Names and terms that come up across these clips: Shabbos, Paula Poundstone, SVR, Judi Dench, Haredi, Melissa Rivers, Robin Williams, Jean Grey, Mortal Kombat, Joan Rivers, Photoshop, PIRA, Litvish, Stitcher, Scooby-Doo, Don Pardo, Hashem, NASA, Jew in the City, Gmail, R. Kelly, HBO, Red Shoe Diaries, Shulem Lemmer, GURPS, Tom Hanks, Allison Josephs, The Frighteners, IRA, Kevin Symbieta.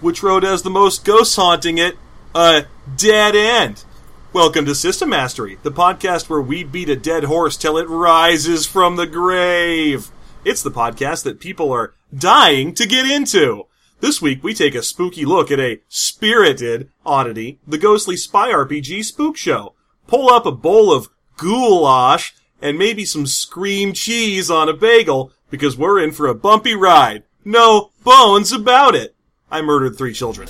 Which road has the most ghosts haunting it? A dead end. Welcome to System Mastery, the podcast where we beat a dead horse till it rises from the grave. It's the podcast that people are dying to get into. This week, we take a spooky look at a spirited oddity, the ghostly spy RPG Spook Show, pull up a bowl of goulash, and maybe some scream cheese on a bagel, because we're in for a bumpy ride. No bones about it. I murdered 3 children.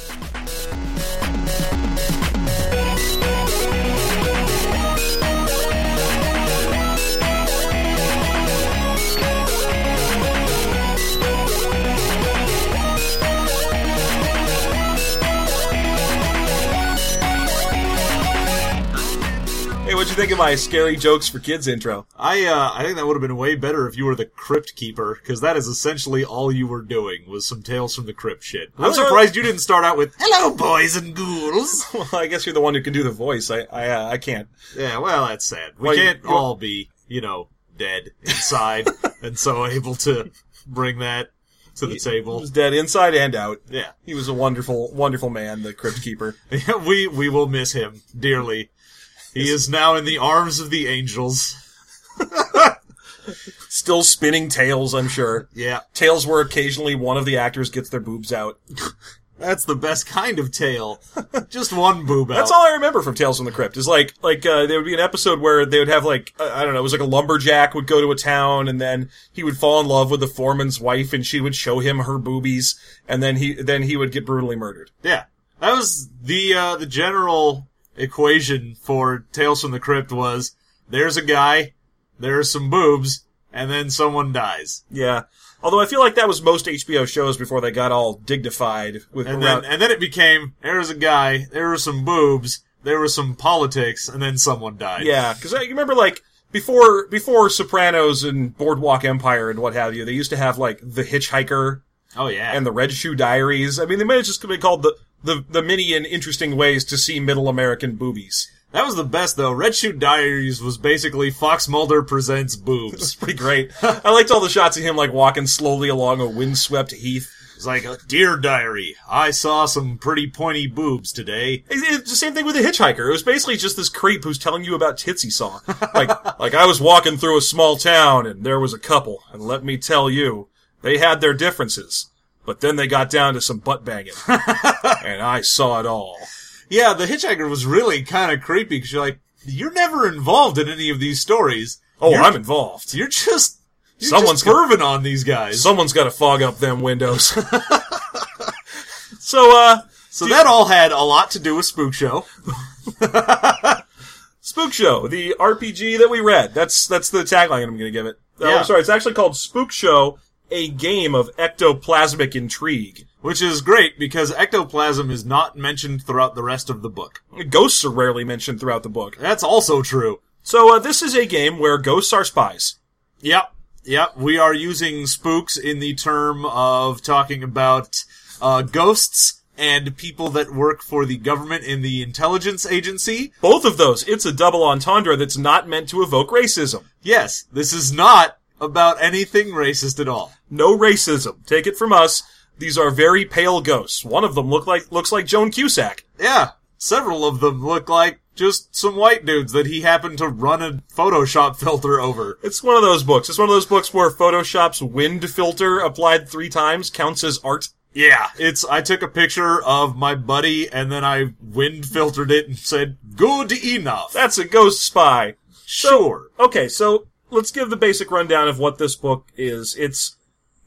Hey, what'd you think of my Scary Jokes for Kids intro? I think that would have been way better if you were the Crypt Keeper, because that is essentially all you were doing, was some Tales from the Crypt shit. I'm surprised you didn't start out with, "Hello, boys and ghouls!" Well, I guess you're the one who can do the voice. I can't. Yeah, well, that's sad. We can't all be, dead inside, and so able to bring that to the table. He was dead inside and out. Yeah. He was a wonderful, wonderful man, the Crypt Keeper. We will miss him dearly. He is now in the arms of the angels. Still spinning tales, I'm sure. Yeah. Tales where occasionally one of the actors gets their boobs out. That's the best kind of tale. Just one boob out. That's all I remember from Tales from the Crypt. Is like there would be an episode where they would have it was like a lumberjack would go to a town and then he would fall in love with the foreman's wife and she would show him her boobies and then he would get brutally murdered. Yeah. That was the general equation for Tales from the Crypt was, there's a guy, there's some boobs, and then someone dies. Yeah. Although I feel like that was most HBO shows before they got all dignified. And then it became, there's a guy, there were some boobs, there was some politics, and then someone died. Yeah, because you remember, before Sopranos and Boardwalk Empire and what have you, they used to have, The Hitchhiker. Oh, yeah. And the Red Shoe Diaries. I mean, they might have just been called the many and interesting ways to see middle American boobies. That was the best, though. Red Shoe Diaries was basically Fox Mulder presents boobs. It was pretty great. I liked all the shots of him, walking slowly along a windswept heath. It's like, "Dear Diary, I saw some pretty pointy boobs today." It's the same thing with The Hitchhiker. It was basically just this creep who's telling you about tits he saw. I was walking through a small town, and there was a couple, and let me tell you, they had their differences. But then they got down to some butt-banging. And I saw it all. Yeah, The Hitchhiker was really kind of creepy, because you're like, you're never involved in any of these stories. Oh, I'm involved. Someone's perving on these guys. Someone's got to fog up them windows. So that all had a lot to do with Spook Show. Spook Show, the RPG that we read. That's the tagline I'm going to give it. Yeah. I'm sorry, it's actually called Spook Show, a game of ectoplasmic intrigue. Which is great, because ectoplasm is not mentioned throughout the rest of the book. Ghosts are rarely mentioned throughout the book. That's also true. So this is a game where ghosts are spies. Yep. We are using spooks in the term of talking about ghosts and people that work for the government in the intelligence agency. Both of those. It's a double entendre that's not meant to evoke racism. Yes, this is not about anything racist at all. No racism. Take it from us. These are very pale ghosts. One of them looks like Joan Cusack. Yeah. Several of them look like just some white dudes that he happened to run a Photoshop filter over. It's one of those books. It's one of those books where Photoshop's wind filter applied 3 times counts as art. Yeah. I took a picture of my buddy and then I wind filtered it and said, "Good enough." That's a ghost spy. Sure. So let's give the basic rundown of what this book is.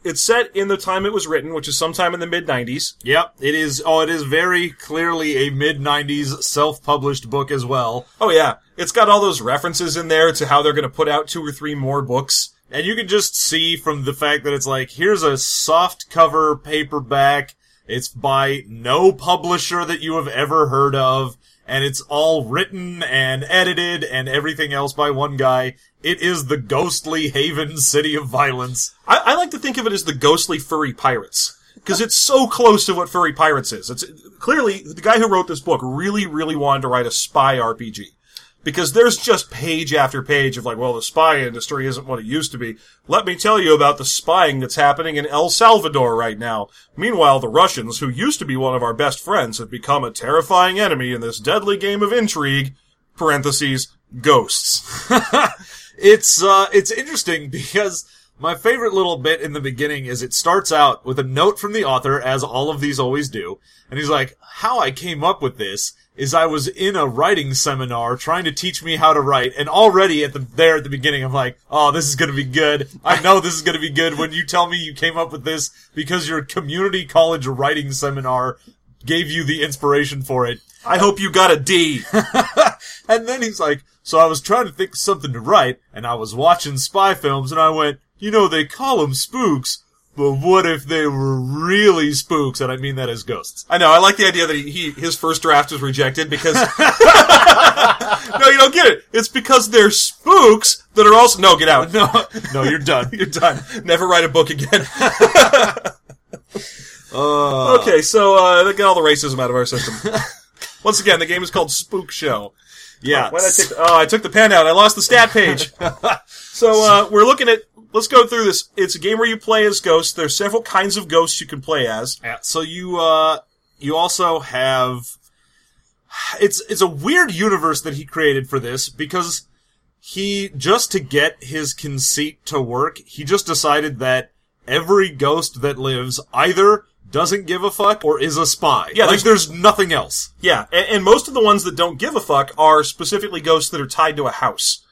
It's set in the time it was written, which is sometime in the mid-90s. Yep, it is. Oh, it is very clearly a mid-90s self-published book as well. Oh, yeah. It's got all those references in there to how they're going to put out 2 or 3 more books. And you can just see from the fact that it's here's a soft cover paperback. It's by no publisher that you have ever heard of. And it's all written and edited and everything else by one guy. It is the ghostly Haven City of Violence. I like to think of it as the ghostly Furry Pirates. Because it's so close to what Furry Pirates is. It's clearly, the guy who wrote this book really, really wanted to write a spy RPG. Because there's just page after page of like, well, the spy industry isn't what it used to be. Let me tell you about the spying that's happening in El Salvador right now. Meanwhile, the Russians, who used to be one of our best friends, have become a terrifying enemy in this deadly game of intrigue, parentheses, ghosts. It's interesting because my favorite little bit in the beginning is it starts out with a note from the author, as all of these always do. And he's like, how I came up with this is I was in a writing seminar trying to teach me how to write, and already at the beginning I'm like, oh, this is gonna be good. I know this is gonna be good when you tell me you came up with this because your community college writing seminar gave you the inspiration for it. I hope you got a D. And then he's like, so I was trying to think of something to write, and I was watching spy films, and I went, you know, they call them spooks. But what if they were really spooks? And I mean that as ghosts. I know. I like the idea that his first draft was rejected because... No, you don't get it. It's because they're spooks that are also... No, get out. No, you're done. You're done. Never write a book again. Okay, so they get all the racism out of our system. Once again, the game is called Spook Show. Yeah. Oh, I took the pen out. I lost the stat page. So we're looking at... Let's go through this. It's a game where you play as ghosts. There's several kinds of ghosts you can play as. Yeah. So you also have... It's a weird universe that he created for this, because he, just to get his conceit to work, he just decided that every ghost that lives either doesn't give a fuck or is a spy. Yeah, like, there's nothing else. Yeah, and most of the ones that don't give a fuck are specifically ghosts that are tied to a house.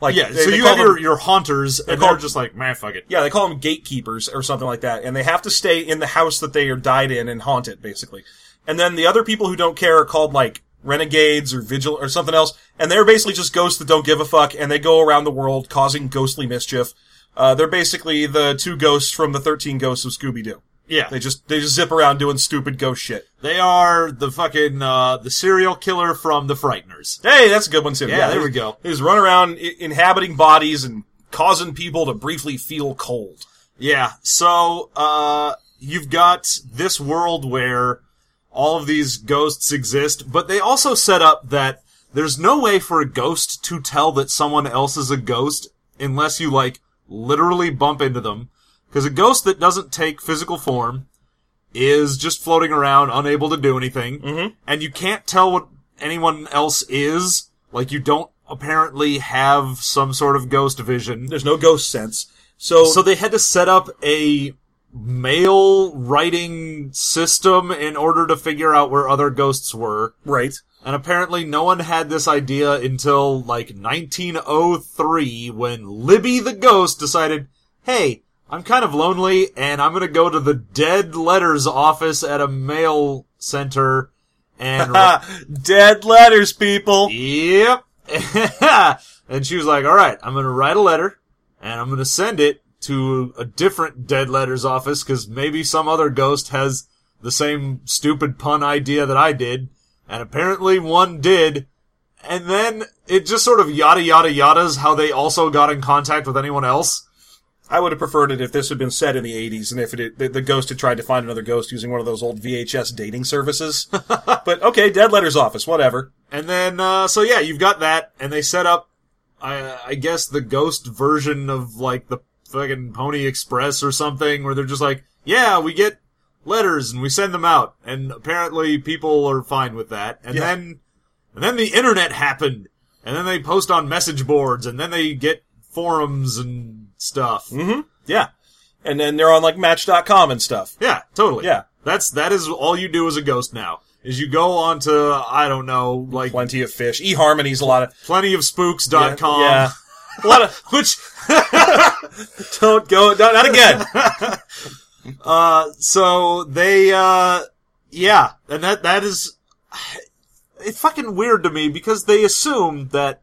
Like, yeah, so you have your haunters, and they're just like, man, fuck it. Yeah, they call them gatekeepers or something like that, and they have to stay in the house that they are died in and haunt it, basically. And then the other people who don't care are called, like, renegades or vigil or something else, and they're basically just ghosts that don't give a fuck, and they go around the world causing ghostly mischief. They're basically the two ghosts from the 13 Ghosts of Scooby-Doo. Yeah. They just zip around doing stupid ghost shit. They are the fucking, the serial killer from The Frighteners. Hey, that's a good one, too. Yeah, there we go. They just run around inhabiting bodies and causing people to briefly feel cold. Yeah, so, you've got this world where all of these ghosts exist, but they also set up that there's no way for a ghost to tell that someone else is a ghost unless you, like, literally bump into them. Because a ghost that doesn't take physical form is just floating around, unable to do anything. Mm-hmm. And you can't tell what anyone else is. Like, you don't apparently have some sort of ghost vision. There's no ghost sense. So they had to set up a mail writing system in order to figure out where other ghosts were. Right. And apparently no one had this idea until, like, 1903, when Libby the ghost decided, hey... I'm kind of lonely, and I'm gonna go to the Dead Letters office at a mail center and... Dead Letters, people! Yep! And she was like, alright, I'm gonna write a letter, and I'm gonna send it to a different Dead Letters office, because maybe some other ghost has the same stupid pun idea that I did, and apparently one did, and then it just sort of yada yada yadas how they also got in contact with anyone else. I would have preferred it if this had been set in the 80s and if the ghost had tried to find another ghost using one of those old VHS dating services. But, okay, Dead Letters office, whatever. And then, so yeah, you've got that, and they set up, I guess, the ghost version of, like, the fucking Pony Express or something, where they're just like, yeah, we get letters and we send them out. And apparently people are fine with that. And yeah. then the internet happened. And then they post on message boards, and then they get forums and... stuff. Mm-hmm. Yeah. And then they're on, like, Match.com and stuff. Yeah, totally. Yeah. That is all you do as a ghost now, is you go on to, I don't know, like... Plenty of fish. eHarmony's a lot of... Plentyofspooks.com. Yeah. A lot of... Which... Don't go... Not again. So, they, yeah. And that is... It's fucking weird to me, because they assume that,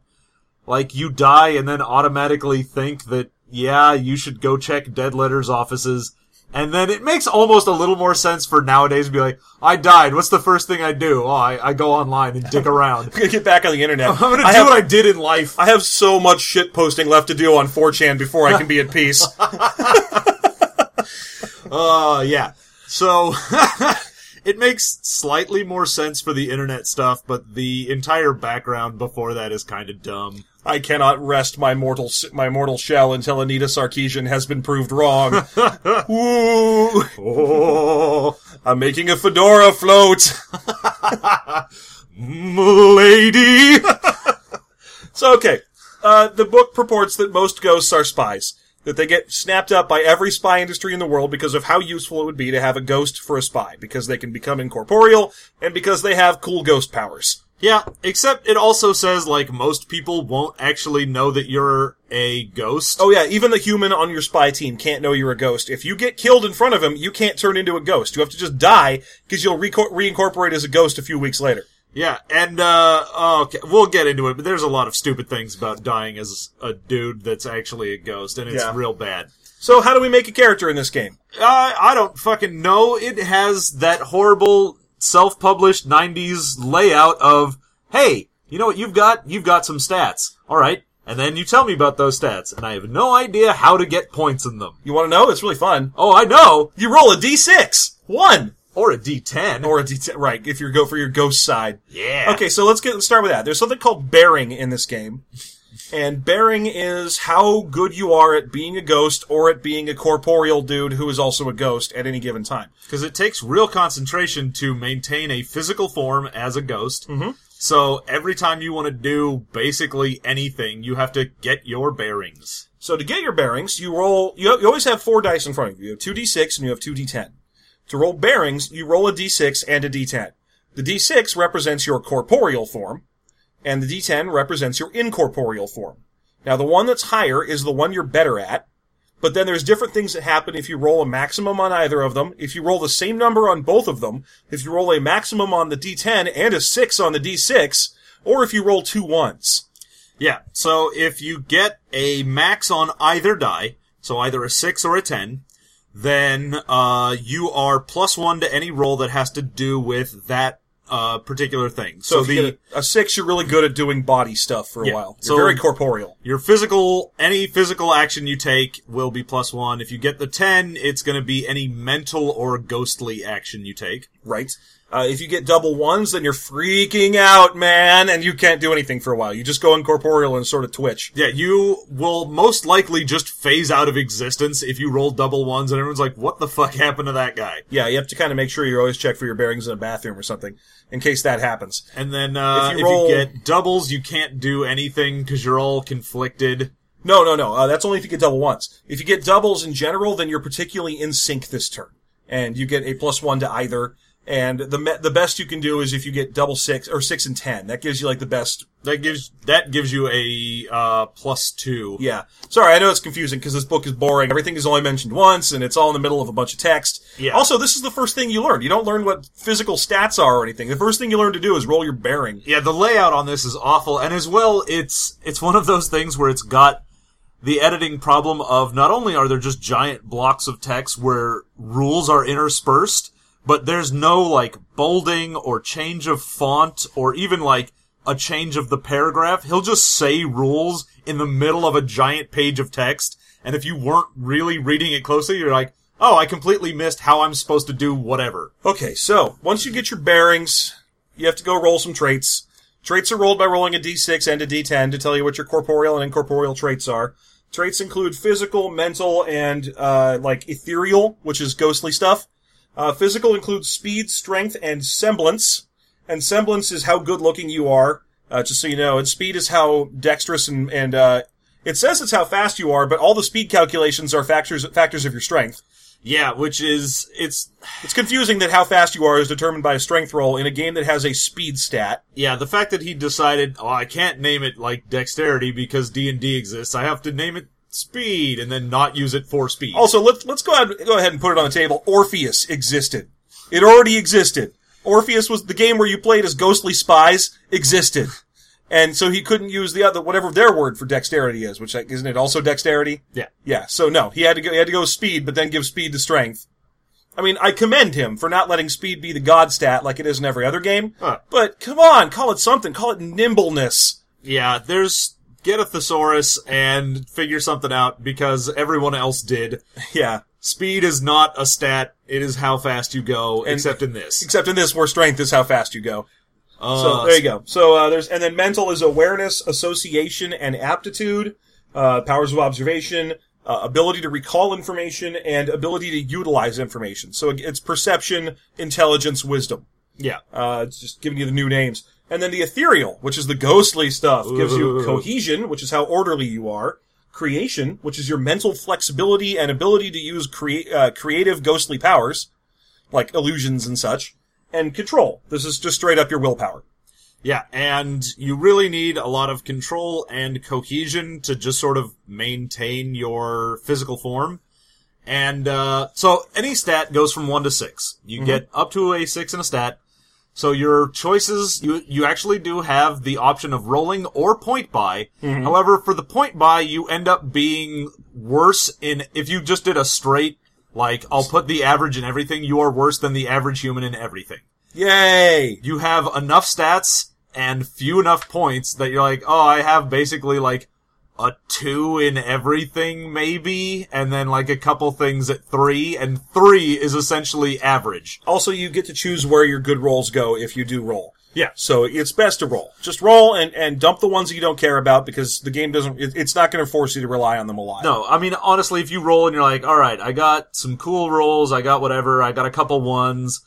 like, you die and then automatically think that, yeah, you should go check Dead Letters offices. And then it makes almost a little more sense for nowadays to be like, I died. What's the first thing I do? Oh, I go online and dick around. I'm going to get back on the internet. I'm going to do what I did in life. I have so much shit posting left to do on 4chan before I can be at peace. Yeah. So It makes slightly more sense for the internet stuff, but the entire background before that is kind of dumb. I cannot rest my mortal shell until Anita Sarkeesian has been proved wrong. Ooh. Oh, I'm making a fedora float. Lady. So, okay. The book purports that most ghosts are spies, that they get snapped up by every spy industry in the world because of how useful it would be to have a ghost for a spy, because they can become incorporeal, and because they have cool ghost powers. Yeah, except it also says, like, most people won't actually know that you're a ghost. Oh yeah, even the human on your spy team can't know you're a ghost. If you get killed in front of him, you can't turn into a ghost. You have to just die, because you'll reincorporate as a ghost a few weeks later. Yeah, and, okay, we'll get into it, but there's a lot of stupid things about dying as a dude that's actually a ghost, and it's real bad. So how do we make a character in this game? I don't fucking know. It has that horrible self-published 90s layout of, hey, you know what you've got? You've got some stats. All right. And then you tell me about those stats, and I have no idea how to get points in them. You want to know? It's really fun. Oh, I know. You roll a D6. One. Or a D10. Or a D10, right, if you go for your ghost side. Yeah. Okay, so let's start with that. There's something called bearing in this game. And bearing is how good you are at being a ghost or at being a corporeal dude who is also a ghost at any given time. Because it takes real concentration to maintain a physical form as a ghost. Mm-hmm. So every time you want to do basically anything, you have to get your bearings. So to get your bearings, you always have four dice in front of you. You have 2d6 and you have 2d10. To roll bearings, you roll a d6 and a d10. The d6 represents your corporeal form, and the d10 represents your incorporeal form. Now, the one that's higher is the one you're better at, but then there's different things that happen if you roll a maximum on either of them, if you roll the same number on both of them, if you roll a maximum on the d10 and a 6 on the d6, or if you roll 2 ones. Yeah, so if you get a max on either die, so either a 6 or a 10... then you are +1 to any roll that has to do with that particular thing. So, a 6, you're really good at doing body stuff for a while. You're very corporeal. Your physical, any physical action you take will be +1. If you get the 10, it's going to be any mental or ghostly action you take. Right. If you get double ones, then you're freaking out, man, and you can't do anything for a while. You just go incorporeal and sort of twitch. Yeah, you will most likely just phase out of existence if you roll double ones, and everyone's like, what the fuck happened to that guy? Yeah, you have to kind of make sure you always check for your bearings in a bathroom or something, in case that happens. And then if you get doubles, you can't do anything because you're all conflicted. No, that's only if you get double ones. If you get doubles in general, then you're particularly in sync this turn, and you get a +1 to either. And the best you can do is if you get double 6 or 6 and 10. That gives you like the best. That gives you a +2. Yeah. Sorry, I know it's confusing because this book is boring. Everything is only mentioned once, and it's all in the middle of a bunch of text. Yeah. Also, this is the first thing you learn. You don't learn what physical stats are or anything. The first thing you learn to do is roll your bearing. Yeah. The layout on this is awful, and as well, it's one of those things where it's got the editing problem of not only are there just giant blocks of text where rules are interspersed, but there's no, like, bolding or change of font or even, like, a change of the paragraph. He'll just say rules in the middle of a giant page of text. And if you weren't really reading it closely, you're like, oh, I completely missed how I'm supposed to do whatever. Okay, so once you get your bearings, you have to go roll some traits. Traits are rolled by rolling a d6 and a d10 to tell you what your corporeal and incorporeal traits are. Traits include physical, mental, and, ethereal, which is ghostly stuff. Physical includes speed, strength, and semblance. And semblance is how good-looking you are, just so you know. And speed is how dexterous and it says it's how fast you are, but all the speed calculations are factors of your strength. Yeah, which is, it's confusing that how fast you are is determined by a strength roll in a game that has a speed stat. Yeah, the fact that he decided, oh, I can't name it, like, dexterity because D&D exists. I have to name it speed, and then not use it for speed. Also, let's go ahead and put it on the table. Orpheus existed. It already existed. Orpheus was the game where you played as ghostly spies existed. And so he couldn't use the other, whatever their word for dexterity is, which, isn't it also dexterity? Yeah. Yeah, so no, he had to go speed, but then give speed to strength. I mean, I commend him for not letting speed be the god stat like it is in every other game, but come on, call it something, call it nimbleness. Yeah, get a thesaurus and figure something out, because everyone else did. Yeah. Speed is not a stat. It is how fast you go, and except in this. Except in this, where strength is how fast you go. So there you go. So there's, and then mental is awareness, association, and aptitude, powers of observation, ability to recall information, and ability to utilize information. So it's perception, intelligence, wisdom. Yeah. It's just giving you the new names. And then the ethereal, which is the ghostly stuff, gives you cohesion, which is how orderly you are. Creation, which is your mental flexibility and ability to use creative ghostly powers, like illusions and such. And control. This is just straight up your willpower. Yeah, and you really need a lot of control and cohesion to just sort of maintain your physical form. And so any stat goes from 1 to 6. You get up to a 6 in a stat. So your choices, you actually do have the option of rolling or point buy. However, for the point buy, you end up being worse in, if you just did a straight, like, I'll put the average in everything, you are worse than the average human in everything. Yay! You have enough stats and few enough points that you're like, oh, I have basically, like, a 2 in everything, maybe, and then, like, a couple things at 3, and 3 is essentially average. Also, you get to choose where your good rolls go if you do roll. Yeah. So it's best to roll. Just roll and dump the ones that you don't care about, because the game doesn't, it's not going to force you to rely on them a lot. No, I mean, honestly, if you roll and you're like, all right, I got some cool rolls, I got whatever, I got a couple ones,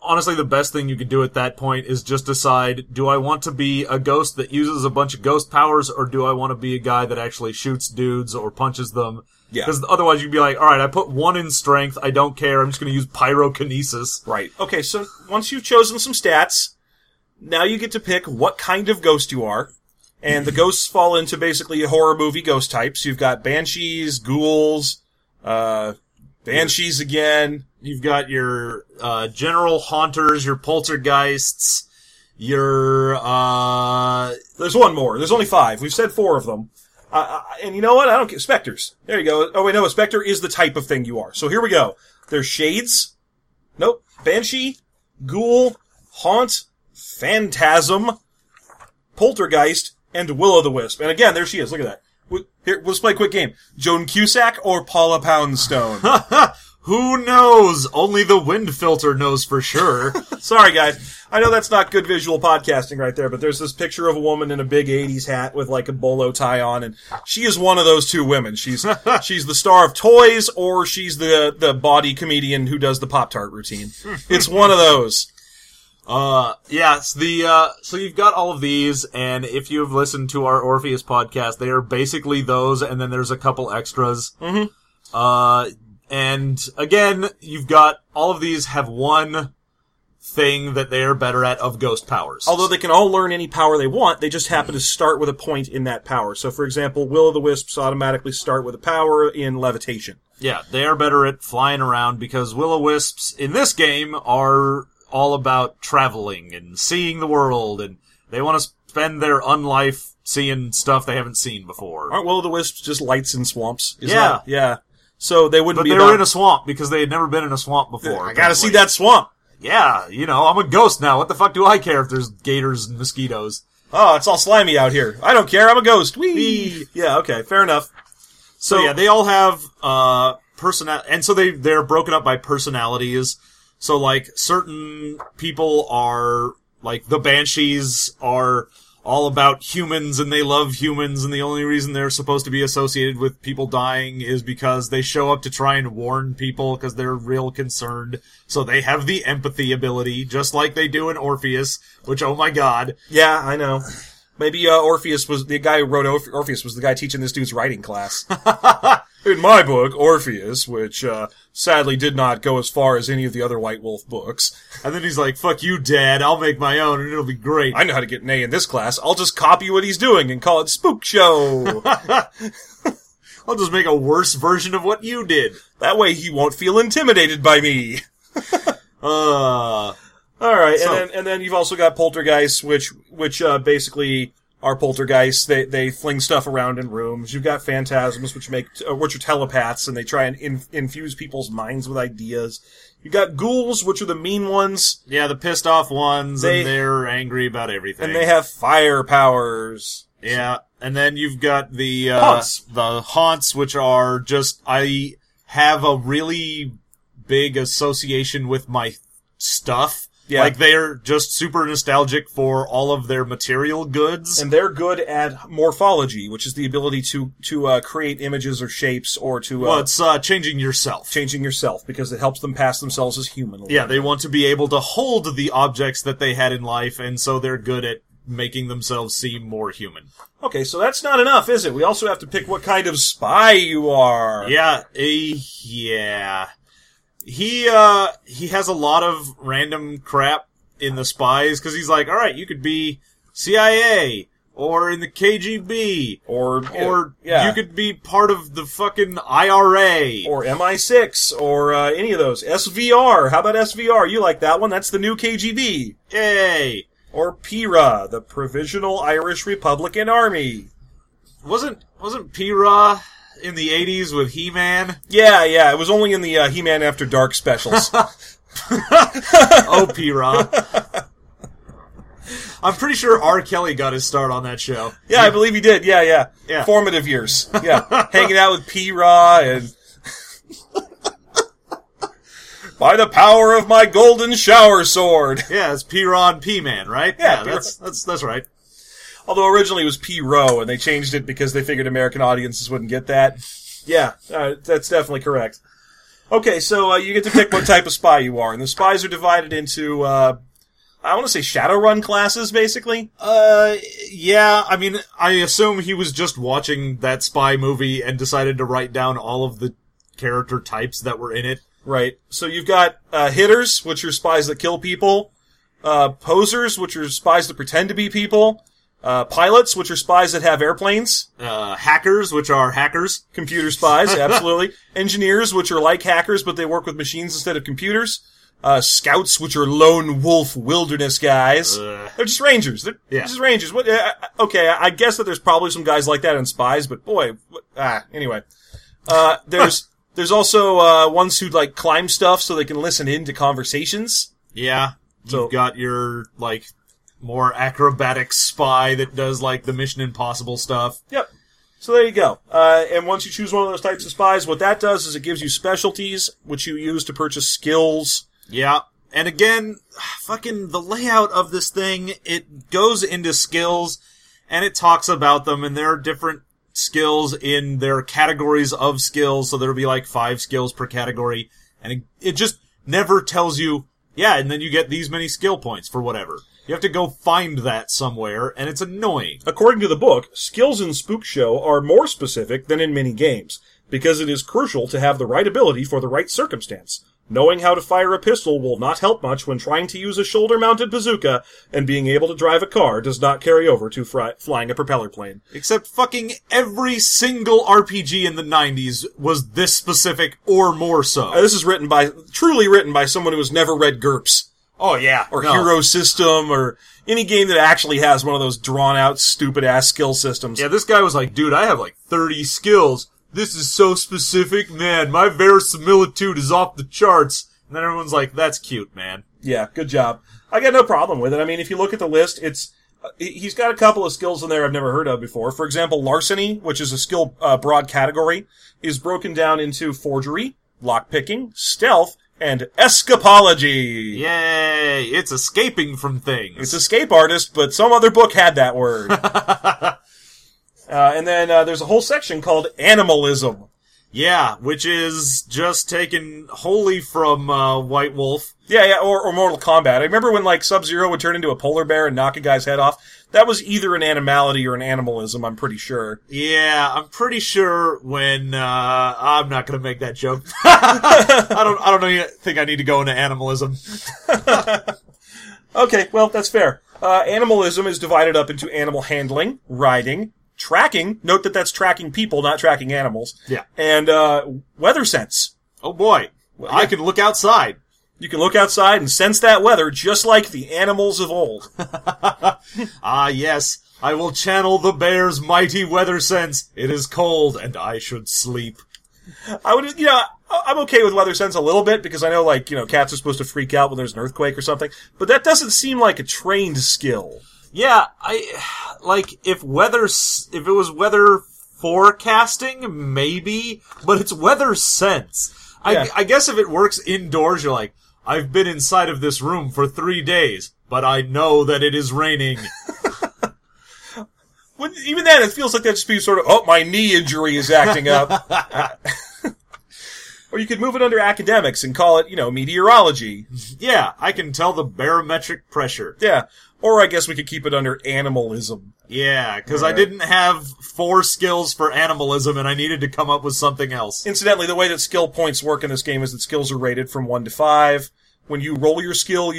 honestly, the best thing you could do at that point is just decide, do I want to be a ghost that uses a bunch of ghost powers, or do I want to be a guy that actually shoots dudes or punches them? Yeah. Because otherwise you'd be like, all right, I put 1 in strength, I don't care, I'm just going to use pyrokinesis. Right. Okay, so once you've chosen some stats, now you get to pick what kind of ghost you are. And the ghosts fall into basically horror movie ghost types. You've got banshees, ghouls, banshees again. You've got your general haunters, your poltergeists, your... There's one more. There's only 5. We've said 4 of them. And you know what? I don't care. Specters. There you go. Oh, wait, no. A specter is the type of thing you are. So here we go. There's shades. Nope. Banshee. Ghoul. Haunt. Phantasm. Poltergeist. And Will-O-The-Wisp. And again, there she is. Look at that. Here, let's play a quick game. Joan Cusack or Paula Poundstone? Who knows? Only the wind filter knows for sure. Sorry, guys. I know that's not good visual podcasting right there, but there's this picture of a woman in a big 80s hat with, like, a bolo tie on, and she is one of those two women. She's the star of Toys, or she's the body comedian who does the Pop-Tart routine. It's one of those. So you've got all of these, and if you've listened to our Orpheus podcast, they are basically those, and then there's a couple extras. And again, you've got all of these have one thing that they are better at of ghost powers. Although they can all learn any power they want, they just happen to start with a point in that power. So for example, Will-O-The-Wisps automatically start with a power in levitation. Yeah, they are better at flying around because Will-O-Wisps in this game are all about traveling and seeing the world, and they want to spend their unlife seeing stuff they haven't seen before. Aren't Will-O-The-Wisps just lights in swamps? Yeah. So they wouldn't be. But they were in a swamp because they had never been in a swamp before. I gotta see that swamp. Yeah, you know, I'm a ghost now. What the fuck do I care if there's gators and mosquitoes? Oh, it's all slimy out here. I don't care. I'm a ghost. Whee! Yeah, okay, fair enough. So yeah, they all have personality, and so they're broken up by personalities. So, like, certain people are, like, the banshees are all about humans, and they love humans, and the only reason they're supposed to be associated with people dying is because they show up to try and warn people, because they're real concerned. So they have the empathy ability, just like they do in Orpheus, which, oh my god. Yeah, I know. Maybe Orpheus was, the guy who wrote Orpheus was the guy teaching this dude's writing class. In my book, Orpheus, which sadly did not go as far as any of the other White Wolf books. And then he's like, fuck you, Dad, I'll make my own and it'll be great. I know how to get an A in this class. I'll just copy what he's doing and call it Spook Show. I'll just make a worse version of what you did. That way he won't feel intimidated by me. Alright, so, and then you've also got poltergeists, which basically... are poltergeists. They fling stuff around in rooms. You've got phantasms, which are telepaths, and they try and infuse people's minds with ideas. You've got ghouls, which are the mean ones. Yeah, the pissed off ones, and they're angry about everything. And they have fire powers. Yeah, and then you've got the haunts, which are just, I have a really big association with my stuff. Yeah. Like, they're just super nostalgic for all of their material goods. And they're good at morphology, which is the ability to create images or shapes or to... well, it's changing yourself. Changing yourself, because it helps them pass themselves as human. Yeah, they want to be able to hold the objects that they had in life, and so they're good at making themselves seem more human. Okay, so that's not enough, is it? We also have to pick what kind of spy you are. Yeah, yeah... He has a lot of random crap in the spies, because he's like, alright, you could be CIA, or in the KGB, or you could be part of the fucking IRA. Or MI6, or any of those. SVR, how about SVR? You like that one? That's the new KGB. Yay! Or PIRA, the Provisional Irish Republican Army. Wasn't PIRA... in the 80s with He-Man? Yeah. It was only in the He-Man After Dark specials. Oh, P-Raw. I'm pretty sure R. Kelly got his start on that show. Yeah, I believe he did. Yeah. Formative years. Yeah. Hanging out with P-Raw and... By the power of my golden shower sword. Yeah, it's P-Raw and P-Man, right? Yeah, that's right. Although originally it was P-Row, and they changed it because they figured American audiences wouldn't get that. Yeah, that's definitely correct. Okay, so you get to pick what type of spy you are, and the spies are divided into, I want to say Shadowrun classes, basically? Yeah, I mean, I assume he was just watching that spy movie and decided to write down all of the character types that were in it. Right, so you've got hitters, which are spies that kill people, posers, which are spies that pretend to be people, pilots, which are spies that have airplanes. Hackers, which are hackers. Computer spies, absolutely. Engineers, which are like hackers, but they work with machines instead of computers. Scouts, which are lone wolf wilderness guys. They're just rangers. They're just rangers. What, okay, I guess that there's probably some guys like that in spies, but boy, anyway. There's also ones who, like, climb stuff so they can listen in to conversations. Yeah. You've got your, like... more acrobatic spy that does, like, the Mission Impossible stuff. Yep. So there you go. And once you choose one of those types of spies, what that does is it gives you specialties, which you use to purchase skills. Yeah. And again, fucking the layout of this thing, it goes into skills, and it talks about them, and there are different skills in their categories of skills, so there'll be, like, 5 skills per category, and it just never tells you, yeah, and then you get these many skill points for whatever. You have to go find that somewhere, and it's annoying. According to the book, skills in Spook Show are more specific than in many games, because it is crucial to have the right ability for the right circumstance. Knowing how to fire a pistol will not help much when trying to use a shoulder-mounted bazooka, and being able to drive a car does not carry over to flying a propeller plane. Except fucking every single RPG in the 90s was this specific, or more so. This is truly written by someone who has never read GURPS. Oh, yeah. Or Hero System, or any game that actually has one of those drawn-out, stupid-ass skill systems. Yeah, this guy was like, dude, I have like 30 skills. This is so specific, man. My verisimilitude is off the charts. And then everyone's like, that's cute, man. Yeah, good job. I got no problem with it. I mean, if you look at the list, he's got a couple of skills in there I've never heard of before. For example, larceny, which is a skill broad category, is broken down into forgery, lockpicking, stealth, and escapology. Yay! It's escaping from things. It's escape artist, but some other book had that word. And then there's a whole section called animalism. Yeah, which is just taken wholly from White Wolf. Yeah, or Mortal Kombat. I remember when, like, Sub-Zero would turn into a polar bear and knock a guy's head off. That was either an animality or an animalism, I'm pretty sure. Yeah, I'm pretty sure when, I'm not gonna make that joke. I don't think I need to go into animalism. Okay, well, that's fair. Animalism is divided up into animal handling, riding, tracking. Note that that's tracking people, not tracking animals. Yeah. And, weather sense. Oh boy. Well, yeah. I can look outside. You can look outside and sense that weather just like the animals of old. Ah, yes. I will channel the bear's mighty weather sense. It is cold, and I should sleep. I'm okay with weather sense a little bit, because I know, like, you know, cats are supposed to freak out when there's an earthquake or something, but that doesn't seem like a trained skill. Yeah, if it was weather forecasting, maybe, but it's weather sense. Yeah. I guess if it works indoors, you're like, I've been inside of this room for 3 days, but I know that it is raining. Even then, it feels like that should be sort of, oh, my knee injury is acting up. Or you could move it under academics and call it, you know, meteorology. Yeah, I can tell the barometric pressure. Yeah, or I guess we could keep it under animalism. Yeah, because I didn't have 4 skills for animalism, and I needed to come up with something else. Incidentally, the way that skill points work in this game is that skills are rated from 1 to 5. When you roll your skill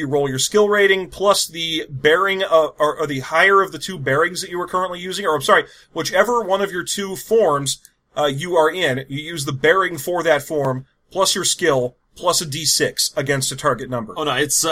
rating, plus the bearing, or the higher of the 2 bearings that you are currently using, or I'm sorry, whichever one of your 2 forms you are in, you use the bearing for that form, plus your skill, plus a d6 against a target number. Oh, no, it's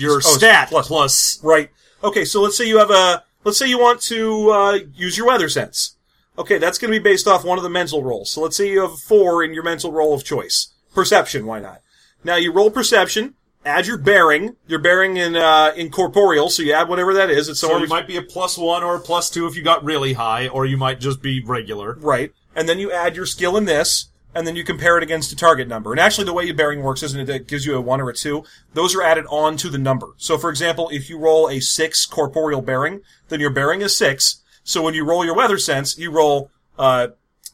your stat plus. Right. Okay, so let's say you have a... Let's say you want to use your weather sense. Okay, that's going to be based off one of the mental rolls. So let's say you have 4 in your mental roll of choice. Perception, why not? Now you roll perception, add your bearing in corporeal, so you add whatever that is. It's so you might be a +1 or a +2 if you got really high, or you might just be regular. Right. And then you add your skill in this, and then you compare it against a target number. And actually the way your bearing works isn't it that it gives you a 1 or a 2. Those are added on to the number. So for example, if you roll a 6 corporeal bearing, then your bearing is 6. So when you roll your weather sense, you roll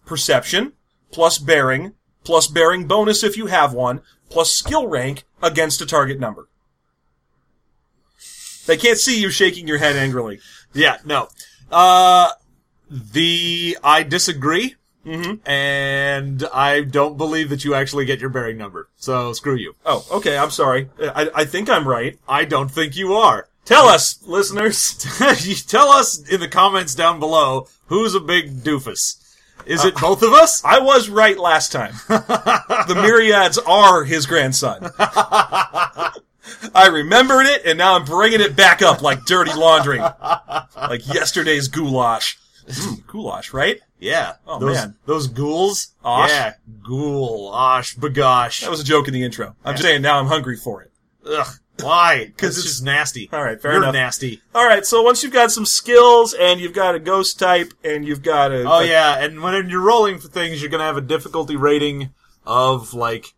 perception plus bearing bonus if you have one, plus skill rank against a target number. They can't see you shaking your head angrily. Yeah, no. I disagree. Mm-hmm. And I don't believe that you actually get your bearing number. So screw you. Oh, okay. I'm sorry. I think I'm right. I don't think you are. Tell us, listeners. Tell us in the comments down below who's a big doofus. Is it both of us? I was right last time. The myriads are his grandson. I remembered it, and now I'm bringing it back up like dirty laundry. Like yesterday's goulash. Goulash, right? Yeah. Oh, man. Those ghouls? Osh? Yeah. Ghoul. Osh. Bagosh. That was a joke in the intro. I'm just saying now I'm hungry for it. Ugh. Why? Because it's just nasty. All right, fair enough. You're nasty. All right, so once you've got some skills, and you've got a ghost type, and you've got a... Oh, yeah, and when you're rolling for things, you're going to have a difficulty rating of, like,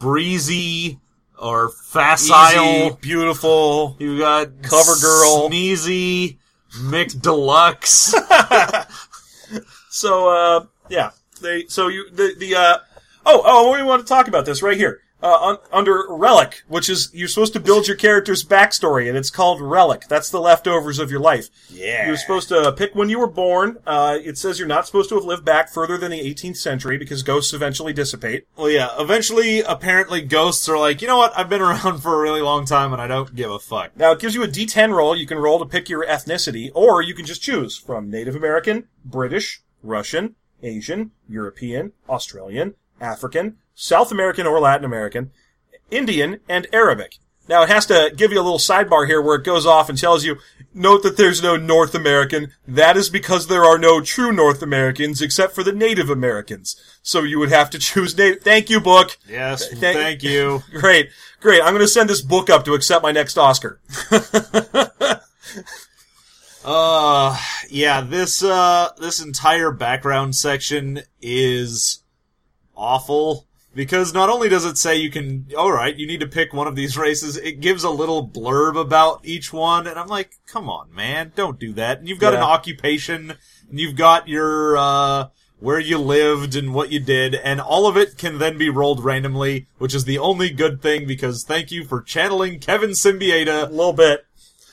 breezy... or facile. Easy, beautiful. You got... Cover girl. Sneezy. McDeluxe. So, yeah. We want to talk about this right here. Under Relic, which is, you're supposed to build your character's backstory, and it's called Relic. That's the leftovers of your life. Yeah. You're supposed to pick when you were born. It says you're not supposed to have lived back further than the 18th century, because ghosts eventually dissipate. Well, yeah. Eventually, apparently, ghosts are like, you know what? I've been around for a really long time, and I don't give a fuck. Now, it gives you a D10 roll. You can roll to pick your ethnicity, or you can just choose from Native American, British, Russian, Asian, European, Australian, African, South American or Latin American, Indian, and Arabic. Now, it has to give you a little sidebar here where it goes off and tells you, note that there's no North American. That is because there are no true North Americans except for the Native Americans. So you would have to choose Native. Thank you, book. Yes, thank you. Great, great. I'm going to send this book up to accept my next Oscar. Yeah, this entire background section is awful. Because not only does it say you can, alright, you need to pick one of these races, it gives a little blurb about each one, and I'm like, come on, man, don't do that. And you've got an occupation, and you've got your, where you lived and what you did, and all of it can then be rolled randomly, which is the only good thing, because thank you for channeling Kevin Symbieta. A little bit.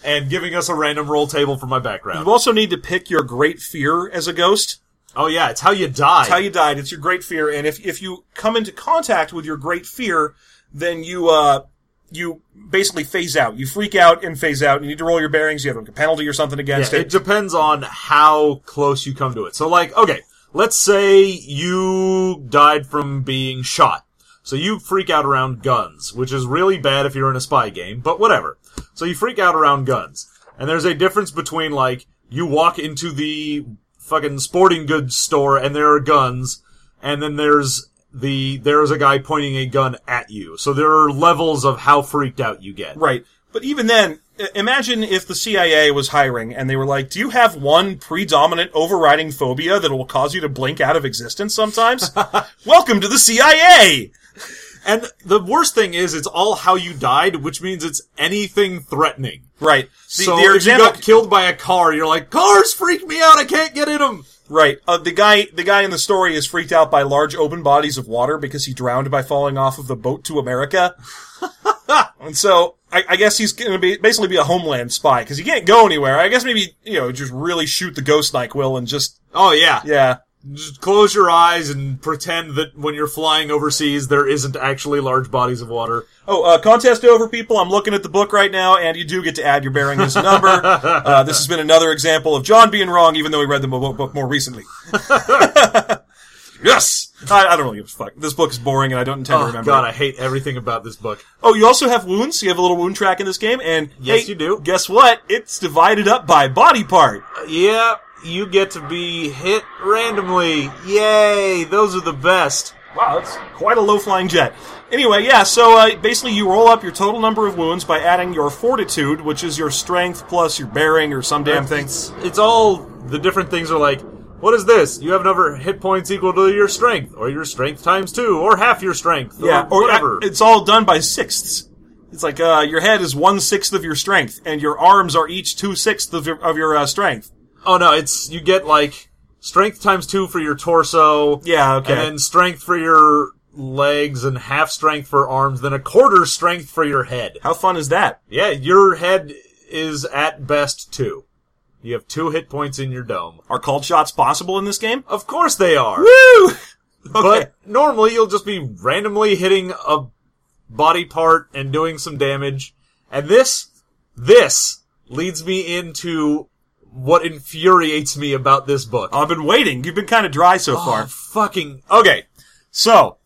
And giving us a random roll table for my background. You also need to pick your great fear as a ghost. Oh, yeah, it's how you died. It's how you died. It's your great fear. And if you come into contact with your great fear, then you basically phase out. You freak out and phase out. You need to roll your bearings. You have a penalty or something against it. It depends on how close you come to it. So, like, okay, let's say you died from being shot. So you freak out around guns, which is really bad if you're in a spy game, but whatever. So you freak out around guns. And there's a difference between, like, you walk into the fucking sporting goods store and there are guns, and then there's a guy pointing a gun at you. So there are levels of how freaked out you get. Right. But even then, imagine if the CIA was hiring and they were like, do you have one predominant overriding phobia that will cause you to blink out of existence sometimes? Welcome to the CIA! And the worst thing is, it's all how you died, which means it's anything threatening. Right. So if you got killed by a car, you're like, cars freak me out, I can't get in them! Right. The guy in the story is freaked out by large open bodies of water because he drowned by falling off of the boat to America. And so, I guess he's going to be basically be a homeland spy because he can't go anywhere. I guess maybe, you know, just really shoot the ghost NyQuil and just... Oh, yeah. Yeah. Just close your eyes and pretend that when you're flying overseas, there isn't actually large bodies of water. Oh, contest over, people. I'm looking at the book right now, and you do get to add your bearing as a number. This has been another example of John being wrong, even though he read the book more recently. Yes! I don't really give a fuck. This book is boring, and I don't intend to remember. Oh, God, I hate everything about this book. Oh, you also have wounds? You have a little wound track in this game? And yes, hey, you do. Guess what? It's divided up by body part. Yeah. You get to be hit randomly. Yay! Those are the best. Wow, that's quite a low-flying jet. Anyway, yeah, so basically you roll up your total number of wounds by adding your fortitude, which is your strength plus your bearing or some damn thing. It's all the different things are like, what is this? You have another hit points equal to your strength, or your strength times 2, or half your strength, yeah, or whatever. It's all done by sixths. It's like your head is 1/6 of your strength, and your arms are each 2/6 of your strength. Oh, no, you get, like, strength times 2 for your torso. Yeah, okay. And then strength for your legs and half strength for arms, then a quarter strength for your head. How fun is that? Yeah, your head is at best 2. You have 2 hit points in your dome. Are called shots possible in this game? Of course they are. Woo! Okay. But normally you'll just be randomly hitting a body part and doing some damage. And this leads me into... what infuriates me about this book. I've been waiting. You've been kind of dry so far. Fucking... Okay, so...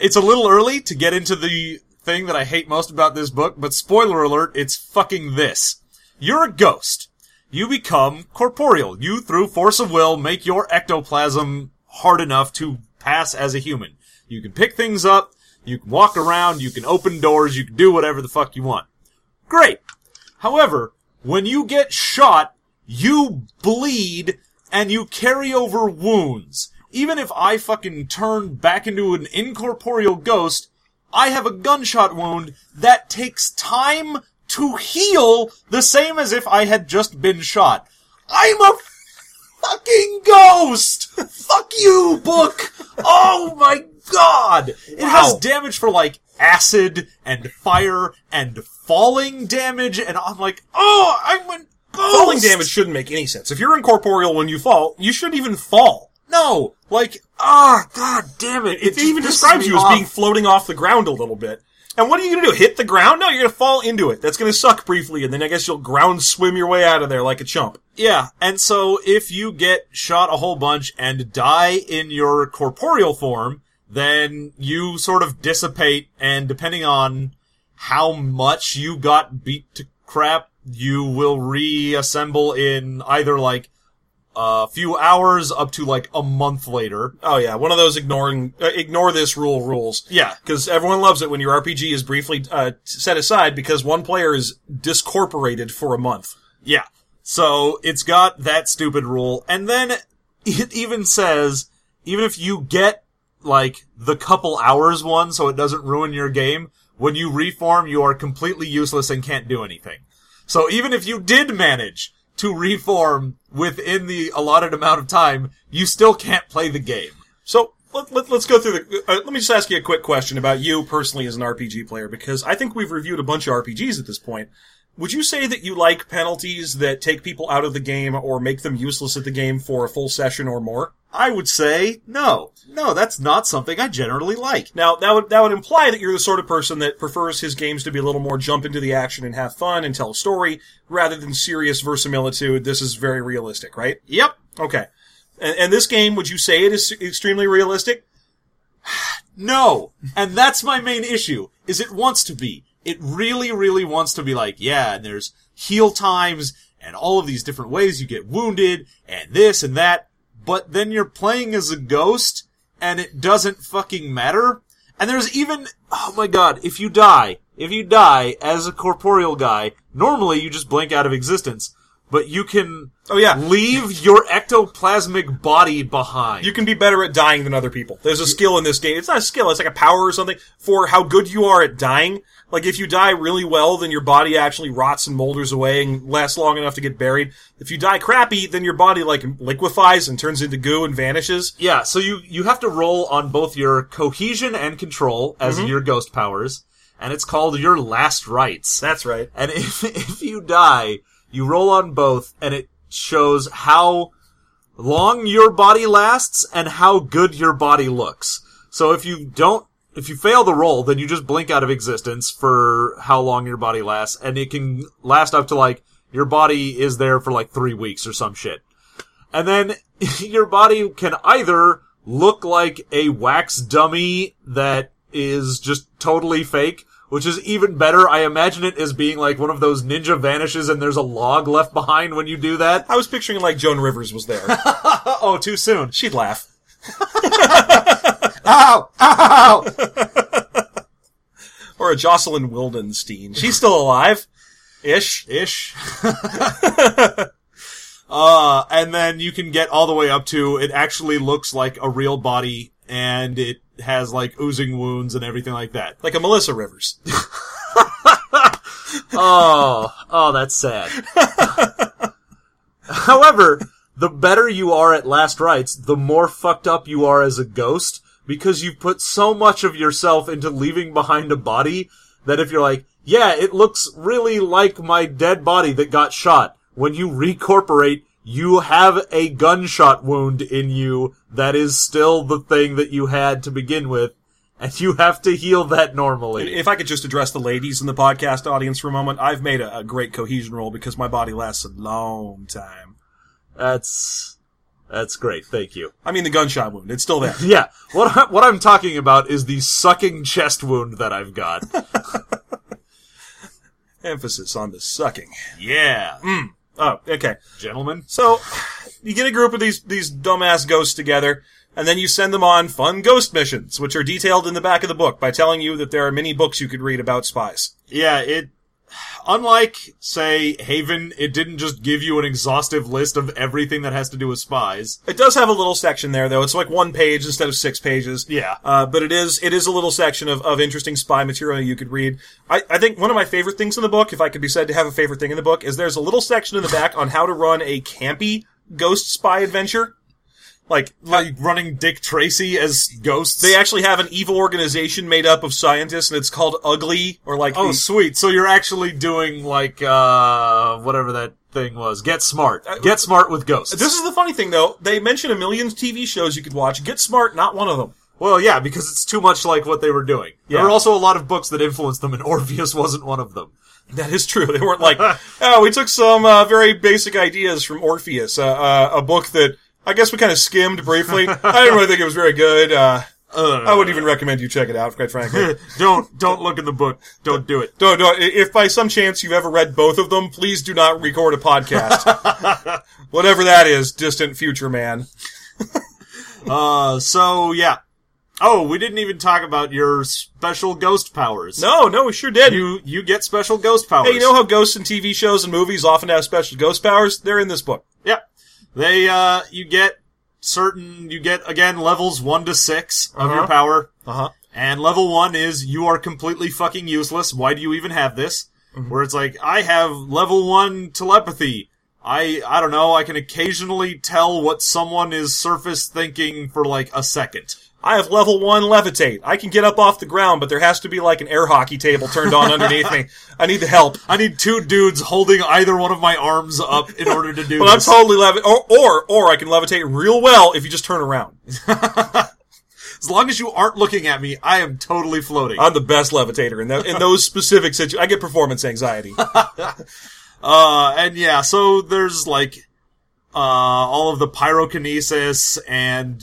It's a little early to get into the thing that I hate most about this book, but spoiler alert, it's fucking this. You're a ghost. You become corporeal. You, through force of will, make your ectoplasm hard enough to pass as a human. You can pick things up, you can walk around, you can open doors, you can do whatever the fuck you want. Great. However... when you get shot, you bleed, and you carry over wounds. Even if I fucking turn back into an incorporeal ghost, I have a gunshot wound that takes time to heal, the same as if I had just been shot. I'm a fucking ghost! Fuck you, book! Oh my God! It has damage for, like, acid and fire and falling damage, and I'm like, oh, I'm a ghost! Falling damage shouldn't make any sense. If you're incorporeal when you fall, you shouldn't even fall. No! Like, God damn it. It even describes you as being floating off the ground a little bit. And what are you going to do? Hit the ground? No, you're going to fall into it. That's going to suck briefly, and then I guess you'll ground swim your way out of there like a chump. Yeah, and so if you get shot a whole bunch and die in your corporeal form, then you sort of dissipate, and depending on how much you got beat to crap, you will reassemble in either, like, a few hours up to, like, a month later. Oh, yeah, one of those ignore this rule rules. Yeah. Because everyone loves it when your RPG is briefly set aside because one player is discorporated for a month. Yeah. So it's got that stupid rule. And then it even says, even if you get like the couple hours one, so it doesn't ruin your game, when you reform, you are completely useless and can't do anything. So even if you did manage to reform within the allotted amount of time, you still can't play the game. So let's go through the... let me just ask you a quick question about you personally as an RPG player, because I think we've reviewed a bunch of RPGs at this point. Would you say that you like penalties that take people out of the game or make them useless at the game for a full session or more? I would say no. No, that's not something I generally like. Now, that would imply that you're the sort of person that prefers his games to be a little more jump into the action and have fun and tell a story rather than serious verisimilitude. This is very realistic, right? Yep. Okay. And this game, would you say it is extremely realistic? No. And that's my main issue, is it wants to be. It really, really wants to be like, yeah, and there's heal times and all of these different ways you get wounded and this and that. But then you're playing as a ghost and it doesn't fucking matter. And there's even, oh my God, if you die, If you die as a corporeal guy, normally you just blink out of existence, but you can leave your ectoplasmic body behind. You can be better at dying than other people. There's a skill in this game. It's not a skill, it's like a power or something for how good you are at dying. Like, if you die really well, then your body actually rots and molders away and lasts long enough to get buried. If you die crappy, then your body, like, liquefies and turns into goo and vanishes. Yeah, so you have to roll on both your cohesion and control as your ghost powers, and it's called your last rites. That's right. And if you die, you roll on both, and it shows how long your body lasts and how good your body looks. So if you fail the roll, then you just blink out of existence for how long your body lasts, and it can last up to, like, your body is there for, like, 3 weeks or some shit. And then your body can either look like a wax dummy that is just totally fake, which is even better. I imagine it as being, like, one of those ninja vanishes and there's a log left behind when you do that. I was picturing, like, Joan Rivers was there. Oh, too soon. She'd laugh. Ow! Ow! Or a Jocelyn Wildenstein. She's still alive. Ish. And then you can get all the way up to, it actually looks like a real body, and it has, like, oozing wounds and everything like that. Like a Melissa Rivers. Oh, that's sad. However, the better you are at last rites, the more fucked up you are as a ghost, because you've put so much of yourself into leaving behind a body that if you're like, yeah, it looks really like my dead body that got shot, when you recorporate, you have a gunshot wound in you that is still the thing that you had to begin with, and you have to heal that normally. If I could just address the ladies in the podcast audience for a moment, I've made a great cohesion roll because my body lasts a long time. That's great, thank you. I mean the gunshot wound, it's still there. Yeah, what I'm talking about is the sucking chest wound that I've got. Emphasis on the sucking. Yeah. Oh, okay. Gentlemen. So, you get a group of these dumbass ghosts together, and then you send them on fun ghost missions, which are detailed in the back of the book by telling you that there are many books you could read about spies. Yeah, unlike, say, Haven, it didn't just give you an exhaustive list of everything that has to do with spies. It does have a little section there, though. It's like 1 page instead of 6 pages. Yeah. But it is a little section of interesting spy material you could read. I think one of my favorite things in the book, if I could be said to have a favorite thing in the book, is there's a little section in the back on how to run a campy ghost spy adventure. Like running Dick Tracy as ghosts. They actually have an evil organization made up of scientists, and it's called Ugly, or like... Oh, sweet. So you're actually doing, like, whatever that thing was. Get Smart. Get Smart with ghosts. This is the funny thing, though. They mention a million TV shows you could watch. Get Smart, not one of them. Well, yeah, because it's too much like what they were doing. Yeah. There were also a lot of books that influenced them, and Orpheus wasn't one of them. That is true. They weren't like, we took some very basic ideas from Orpheus, a book that... I guess we kind of skimmed briefly. I didn't really think it was very good. I wouldn't even recommend you check it out, quite frankly. Don't look in the book. Don't do it. Don't. If by some chance you've ever read both of them, please do not record a podcast. Whatever that is, distant future man. So, yeah. Oh, we didn't even talk about your special ghost powers. No, we sure did. You get special ghost powers. Hey, you know how ghosts in TV shows and movies often have special ghost powers? They're in this book. Yeah. They, you get, again, levels 1 to 6 of your power. And level 1 is, you are completely fucking useless, why do you even have this? Where it's like, I have level 1 telepathy. I don't know, I can occasionally tell what someone is surface thinking for, like, a second. I have level 1 levitate. I can get up off the ground, but there has to be, like, an air hockey table turned on underneath me. I need the help. I need 2 dudes holding either one of my arms up in order to do but this. But I'm totally levitate. Or I can levitate real well if you just turn around. As long as you aren't looking at me, I am totally floating. I'm the best levitator in those specific situations. I get performance anxiety. And yeah, so there's, like, all of the pyrokinesis and...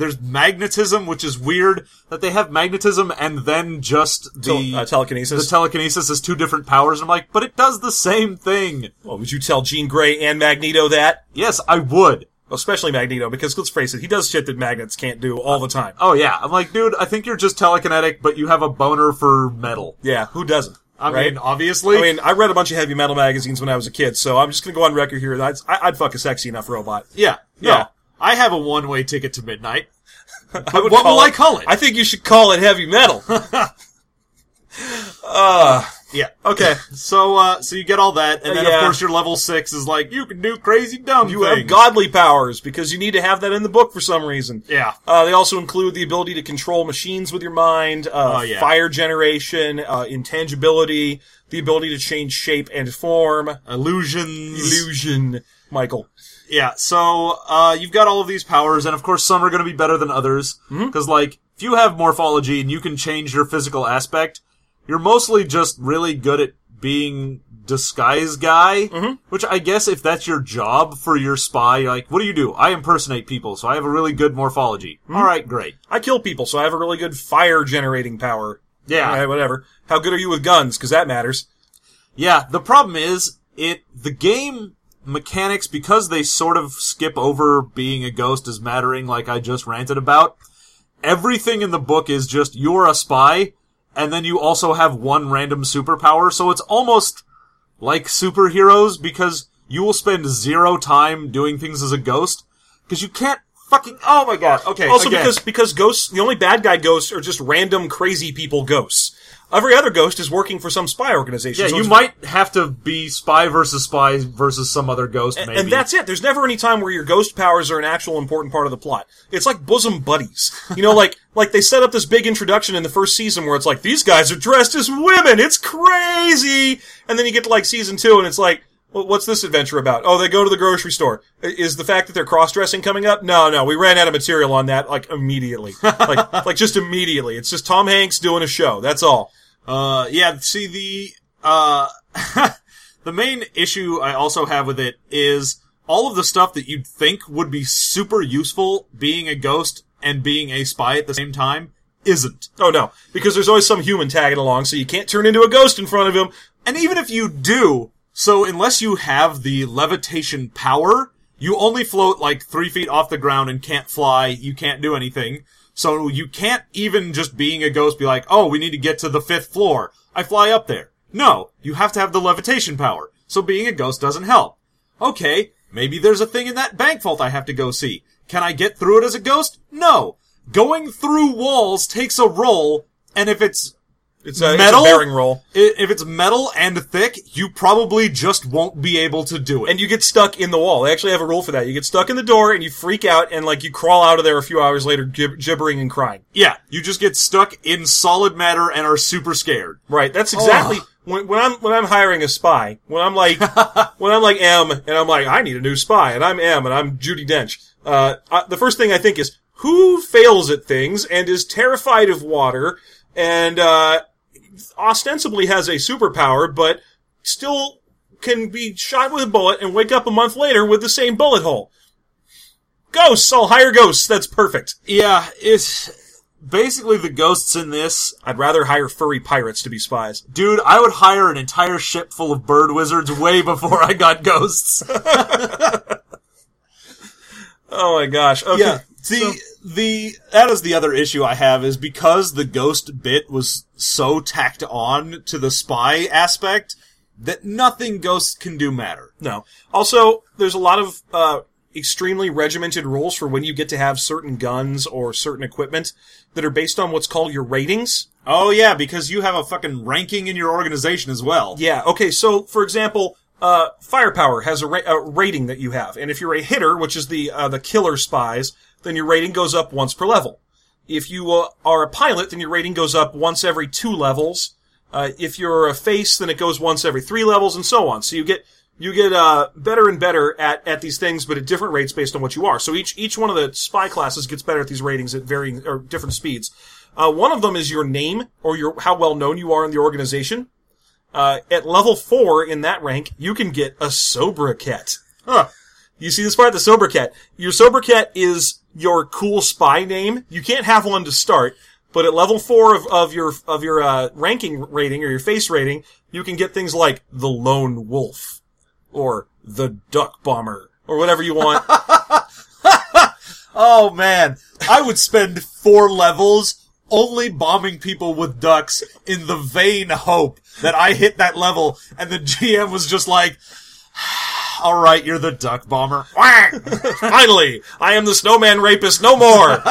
there's magnetism, which is weird that they have magnetism and then just the telekinesis. The telekinesis is 2 different powers. And I'm like, but it does the same thing. Well, would you tell Jean Grey and Magneto that? Yes, I would. Especially Magneto, because let's face it, he does shit that magnets can't do all the time. Oh, yeah. I'm like, dude, I think you're just telekinetic, but you have a boner for metal. Yeah, who doesn't? I mean, obviously. I mean, I read a bunch of heavy metal magazines when I was a kid, so I'm just going to go on record here. I'd fuck a sexy enough robot. Yeah. No, yeah. I have a one-way ticket to midnight. What will I call it? I think you should call it heavy metal. Yeah. Okay. So you get all that, and then of course your level 6 is like, you can do crazy dumb things. You have godly powers, because you need to have that in the book for some reason. Yeah. They also include the ability to control machines with your mind, fire generation, intangibility, the ability to change shape and form. Illusion. Michael. Yeah, so, you've got all of these powers, and of course some are gonna be better than others, because like, if you have morphology and you can change your physical aspect, you're mostly just really good at being disguise guy, which I guess if that's your job for your spy, you're like, what do you do? I impersonate people, so I have a really good morphology. Alright, great. I kill people, so I have a really good fire-generating power. Yeah. All right, whatever. How good are you with guns? Because that matters. Yeah, the problem is, the game mechanics, because they sort of skip over being a ghost as mattering, like I just ranted about, everything in the book is just, you're a spy, and then you also have one random superpower, so it's almost like superheroes, because you will spend zero time doing things as a ghost, because you can't fucking... Oh my god, okay, also, again. because ghosts, the only bad guy ghosts are just random crazy people ghosts. Every other ghost is working for some spy organization. Yeah, so you might have to be spy versus some other ghost, maybe. And that's it. There's never any time where your ghost powers are an actual important part of the plot. It's like Bosom Buddies. You know, like they set up this big introduction in the first season where it's like, these guys are dressed as women! It's crazy! And then you get to, like, season 2, and it's like, well, what's this adventure about? Oh, they go to the grocery store. Is the fact that they're cross-dressing coming up? No, we ran out of material on that, like, immediately. like just immediately. It's just Tom Hanks doing a show. That's all. The main issue I also have with it is all of the stuff that you'd think would be super useful being a ghost and being a spy at the same time isn't. Oh no, because there's always some human tagging along, so you can't turn into a ghost in front of him. And even if you do, so unless you have the levitation power, you only float like 3 feet off the ground and can't fly, you can't do anything. So you can't even just being a ghost be like, oh, we need to get to the 5th floor. I fly up there. No, you have to have the levitation power. So being a ghost doesn't help. Okay, maybe there's a thing in that bank vault I have to go see. Can I get through it as a ghost? No. Going through walls takes a roll, and if it's metal, it's a bearing roll. If it's metal and thick, you probably just won't be able to do it. And you get stuck in the wall. They actually have a rule for that. You get stuck in the door and you freak out and like you crawl out of there a few hours later gibbering and crying. Yeah, you just get stuck in solid matter and are super scared. Right, that's exactly... Oh. When I'm hiring a spy, when I'm like M, and I'm like, I need a new spy, and I'm M, and I'm Judi Dench, the first thing I think is, who fails at things and is terrified of water and ostensibly has a superpower, but still can be shot with a bullet and wake up a month later with the same bullet hole. Ghosts! I'll hire ghosts. That's perfect. Yeah, it's... Basically, the ghosts in this... I'd rather hire furry pirates to be spies. Dude, I would hire an entire ship full of bird wizards way before I got ghosts. Oh my gosh. Okay. Yeah. That is the other issue I have, is because the ghost bit was so tacked on to the spy aspect that nothing ghosts can do matter. No. Also, there's a lot of extremely regimented rules for when you get to have certain guns or certain equipment that are based on what's called your ratings. Oh yeah, because you have a fucking ranking in your organization as well. Yeah, okay, so for example... firepower has a rating that you have. And if you're a hitter, which is the killer spies, then your rating goes up once per level. If you are a pilot, then your rating goes up once every 2 levels. If you're a face, then it goes once every 3 levels and so on. So you get better and better at these things, but at different rates based on what you are. So each one of the spy classes gets better at these ratings at varying, or different speeds. One of them is your name, or how well known you are in the organization. At level 4 in that rank, you can get a sobriquet. Huh. You see this part? The sobriquet. Your sobriquet is your cool spy name. You can't have one to start, but at level 4 of your ranking rating, or your face rating, you can get things like the Lone Wolf, or the Duck Bomber, or whatever you want. Oh, man. I would spend 4 levels only bombing people with ducks in the vain hope that I hit that level, and the GM was just like, all right, you're the duck bomber. Finally, I am the snowman rapist no more.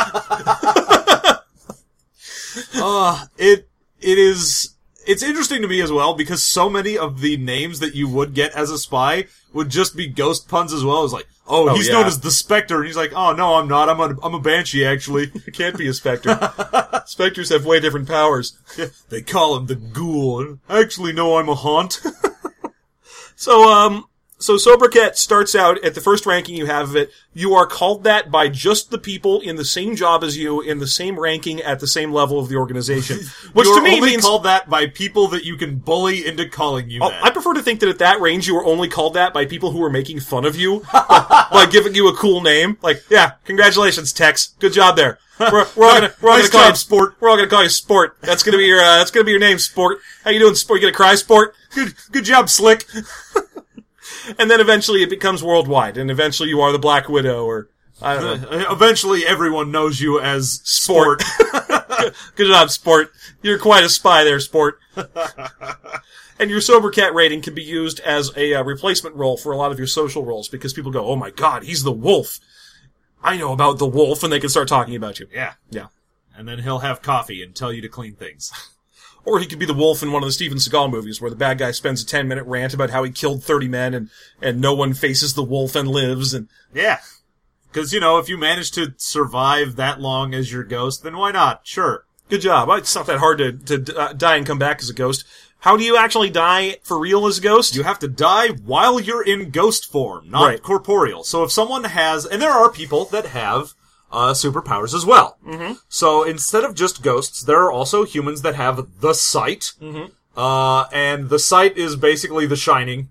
It's interesting to me as well, because so many of the names that you would get as a spy would just be ghost puns as well. It's like, oh, he's known as the Spectre, and he's like, oh, no, I'm not. I'm a Banshee, actually. I can't be a Spectre. Spectres have way different powers. They call him the Ghoul. Actually, no, I'm a Haunt. So Sobriquet starts out at the first ranking you have of it. You are called that by just the people in the same job as you, in the same ranking, at the same level of the organization. Which to me means called that by people that you can bully into calling you that. I prefer to think that at that range you were only called that by people who were making fun of you by giving you a cool name. Like, yeah, congratulations, Tex. Good job there. We're all gonna call you Sport. That's gonna be your name, Sport. How you doing, Sport? You gonna cry, Sport? Good job, Slick. And then eventually it becomes worldwide, and eventually you are the Black Widow, or I don't know. Eventually everyone knows you as Sport. Good job, Sport. You're quite a spy there, Sport. And your Sobriquet rating can be used as a replacement role for a lot of your social roles, because people go, oh my god, he's the Wolf. I know about the Wolf, and they can start talking about you. Yeah. Yeah. And then he'll have coffee and tell you to clean things. Or he could be the Wolf in one of the Steven Seagal movies where the bad guy spends a 10-minute rant about how he killed 30 men and no one faces the Wolf and lives. And yeah. Because, you know, if you manage to survive that long as your ghost, then why not? Sure. Good job. It's not that hard to die and come back as a ghost. How do you actually die for real as a ghost? You have to die while you're in ghost form, not corporeal. So if someone has... And there are people that have... superpowers as well. Mm-hmm. So instead of just ghosts, there are also humans that have the sight. Mm-hmm. And the sight is basically the Shining.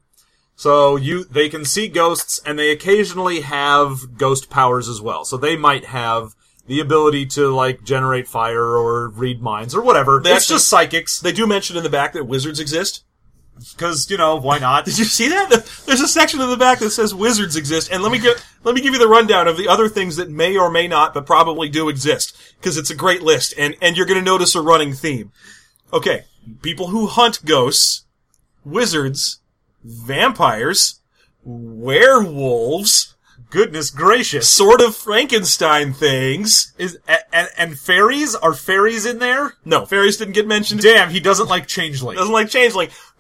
So they can see ghosts, and they occasionally have ghost powers as well. So they might have the ability to, like, generate fire or read minds or whatever. It's just psychics. They do mention in the back that wizards exist. Because, you know, why not? Did you see that? There's a section in the back that says wizards exist, and let me give you the rundown of the other things that may or may not, but probably do exist, because it's a great list, and you're going to notice a running theme. Okay, people who hunt ghosts, wizards, vampires, werewolves, goodness gracious, sort of Frankenstein things. And fairies? Are fairies in there? No, fairies didn't get mentioned. Damn, he doesn't like Changeling.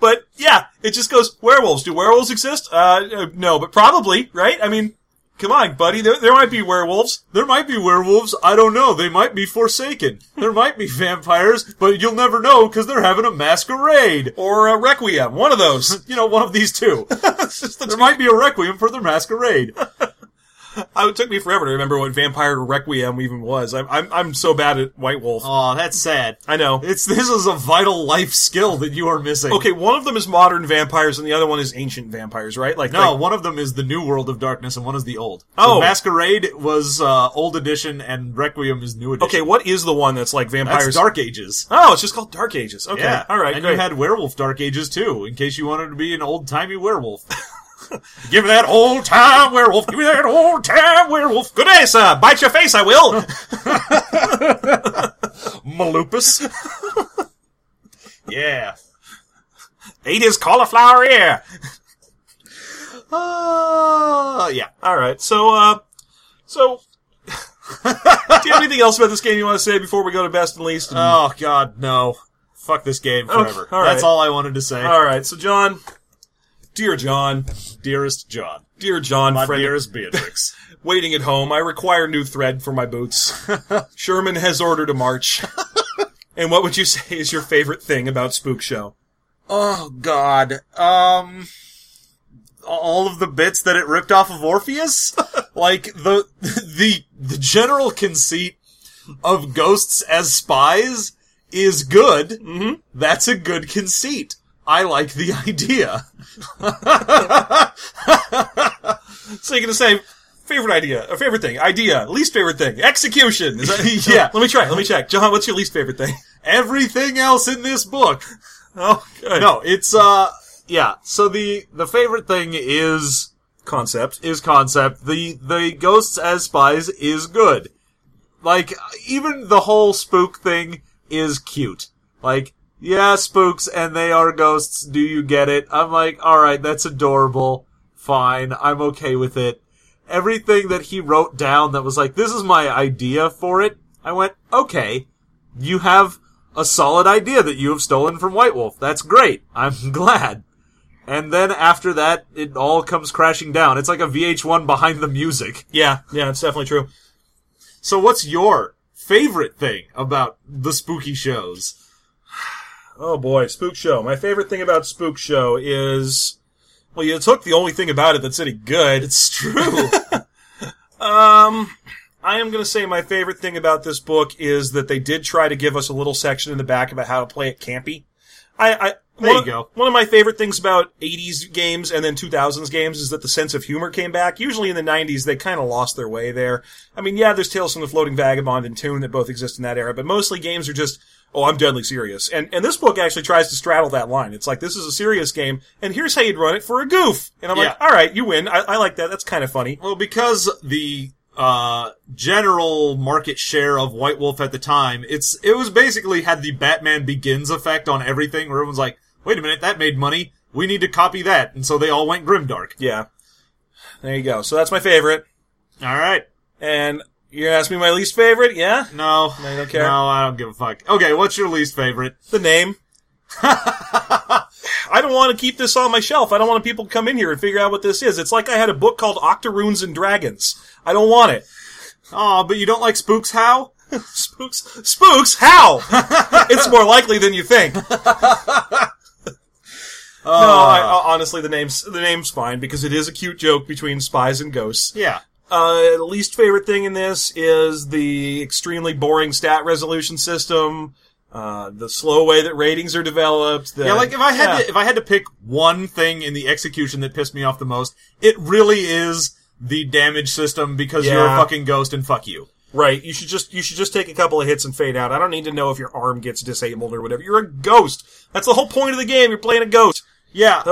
But, yeah, it just goes, werewolves. Do werewolves exist? No, but probably, right? I mean, come on, buddy. There might be werewolves. There might be werewolves. I don't know. They might be Forsaken. There might be vampires, but you'll never know because they're having a masquerade. Or a requiem. One of those. You know, one of these two. There might be a requiem for their masquerade. It took me forever to remember what Vampire Requiem even was. I'm so bad at White Wolf. Oh, that's sad. I know. This is a vital life skill that you are missing. Okay, one of them is modern vampires, and the other one is ancient vampires, right? One of them is the New World of Darkness, and one is the old. Oh, so Masquerade was old edition, and Requiem is new edition. Okay, what is the one that's like vampires? That's Dark Ages. Oh, it's just called Dark Ages. Okay, yeah. All right. And great. You had Werewolf Dark Ages too, in case you wanted to be an old timey werewolf. Give me that old time werewolf. Give me that old time werewolf. Good day, sir. Bite your face, I will. Malupus. Yeah. Eat his cauliflower ear. Yeah. All right. So. Do you have anything else about this game you want to say before we go to best and least? Oh God, no. Fuck this game forever. Okay, all right. That's all I wanted to say. All right. So, John. Dear John. Dearest John. Dear John. My dearest Beatrix. Waiting at home. I require new thread for my boots. Sherman has ordered a march. And what would you say is your favorite thing about Spook Show? Oh, God. All of the bits that it ripped off of Orpheus? Like, the general conceit of ghosts as spies is good. Mm-hmm. That's a good conceit. I like the idea. So you're going to say, idea, least favorite thing, execution. Is that, yeah. Let me check. John, what's your least favorite thing? Everything else in this book. Oh, good. No, it's, yeah. So the favorite thing is concept. Is concept. The ghosts as spies is good. Like, even the whole spook thing is cute. Like, yeah, spooks, and they are ghosts. Do you get it? I'm like, alright, that's adorable. Fine, I'm okay with it. Everything that he wrote down that was like, this is my idea for it, I went, okay, you have a solid idea that you have stolen from White Wolf. That's great. I'm glad. And then after that, it all comes crashing down. It's like a VH1 Behind the Music. Yeah, it's definitely true. So what's your favorite thing about the spooky shows? Oh boy, Spook Show. My favorite thing about Spook Show is... well, you took the only thing about it that's any good. It's true. I am going to say my favorite thing about this book is that they did try to give us a little section in the back about how to play it campy. One of my favorite things about 80s games and then 2000s games is that the sense of humor came back. Usually in the 90s, they kind of lost their way there. I mean, yeah, there's Tales from the Floating Vagabond and Toon that both exist in that era, but mostly games are just... oh, I'm deadly serious. And this book actually tries to straddle that line. It's like, this is a serious game, and here's how you'd run it for a goof. And I'm like, all right, you win. I like that. That's kind of funny. Well, because the general market share of White Wolf at the time, it was basically had the Batman Begins effect on everything, where everyone's like, wait a minute, that made money. We need to copy that. And so they all went grimdark. Yeah. There you go. So that's my favorite. All right. And... you're asking me my least favorite, yeah? No. No, you don't care? No, I don't give a fuck. Okay, what's your least favorite? The name. I don't want to keep this on my shelf. I don't want people to come in here and figure out what this is. It's like I had a book called Octoroons and Dragons. I don't want it. Aw, but you don't like Spooks How? Spooks How? It's more likely than you think. No, honestly, the name's fine, because it is a cute joke between spies and ghosts. Yeah. The least favorite thing in this is the extremely boring stat resolution system, the slow way that ratings are developed. If I had to pick one thing in the execution that pissed me off the most, it really is the damage system, because you're a fucking ghost and fuck you. Right. You should just take a couple of hits and fade out. I don't need to know if your arm gets disabled or whatever. You're a ghost. That's the whole point of the game. You're playing a ghost. Yeah.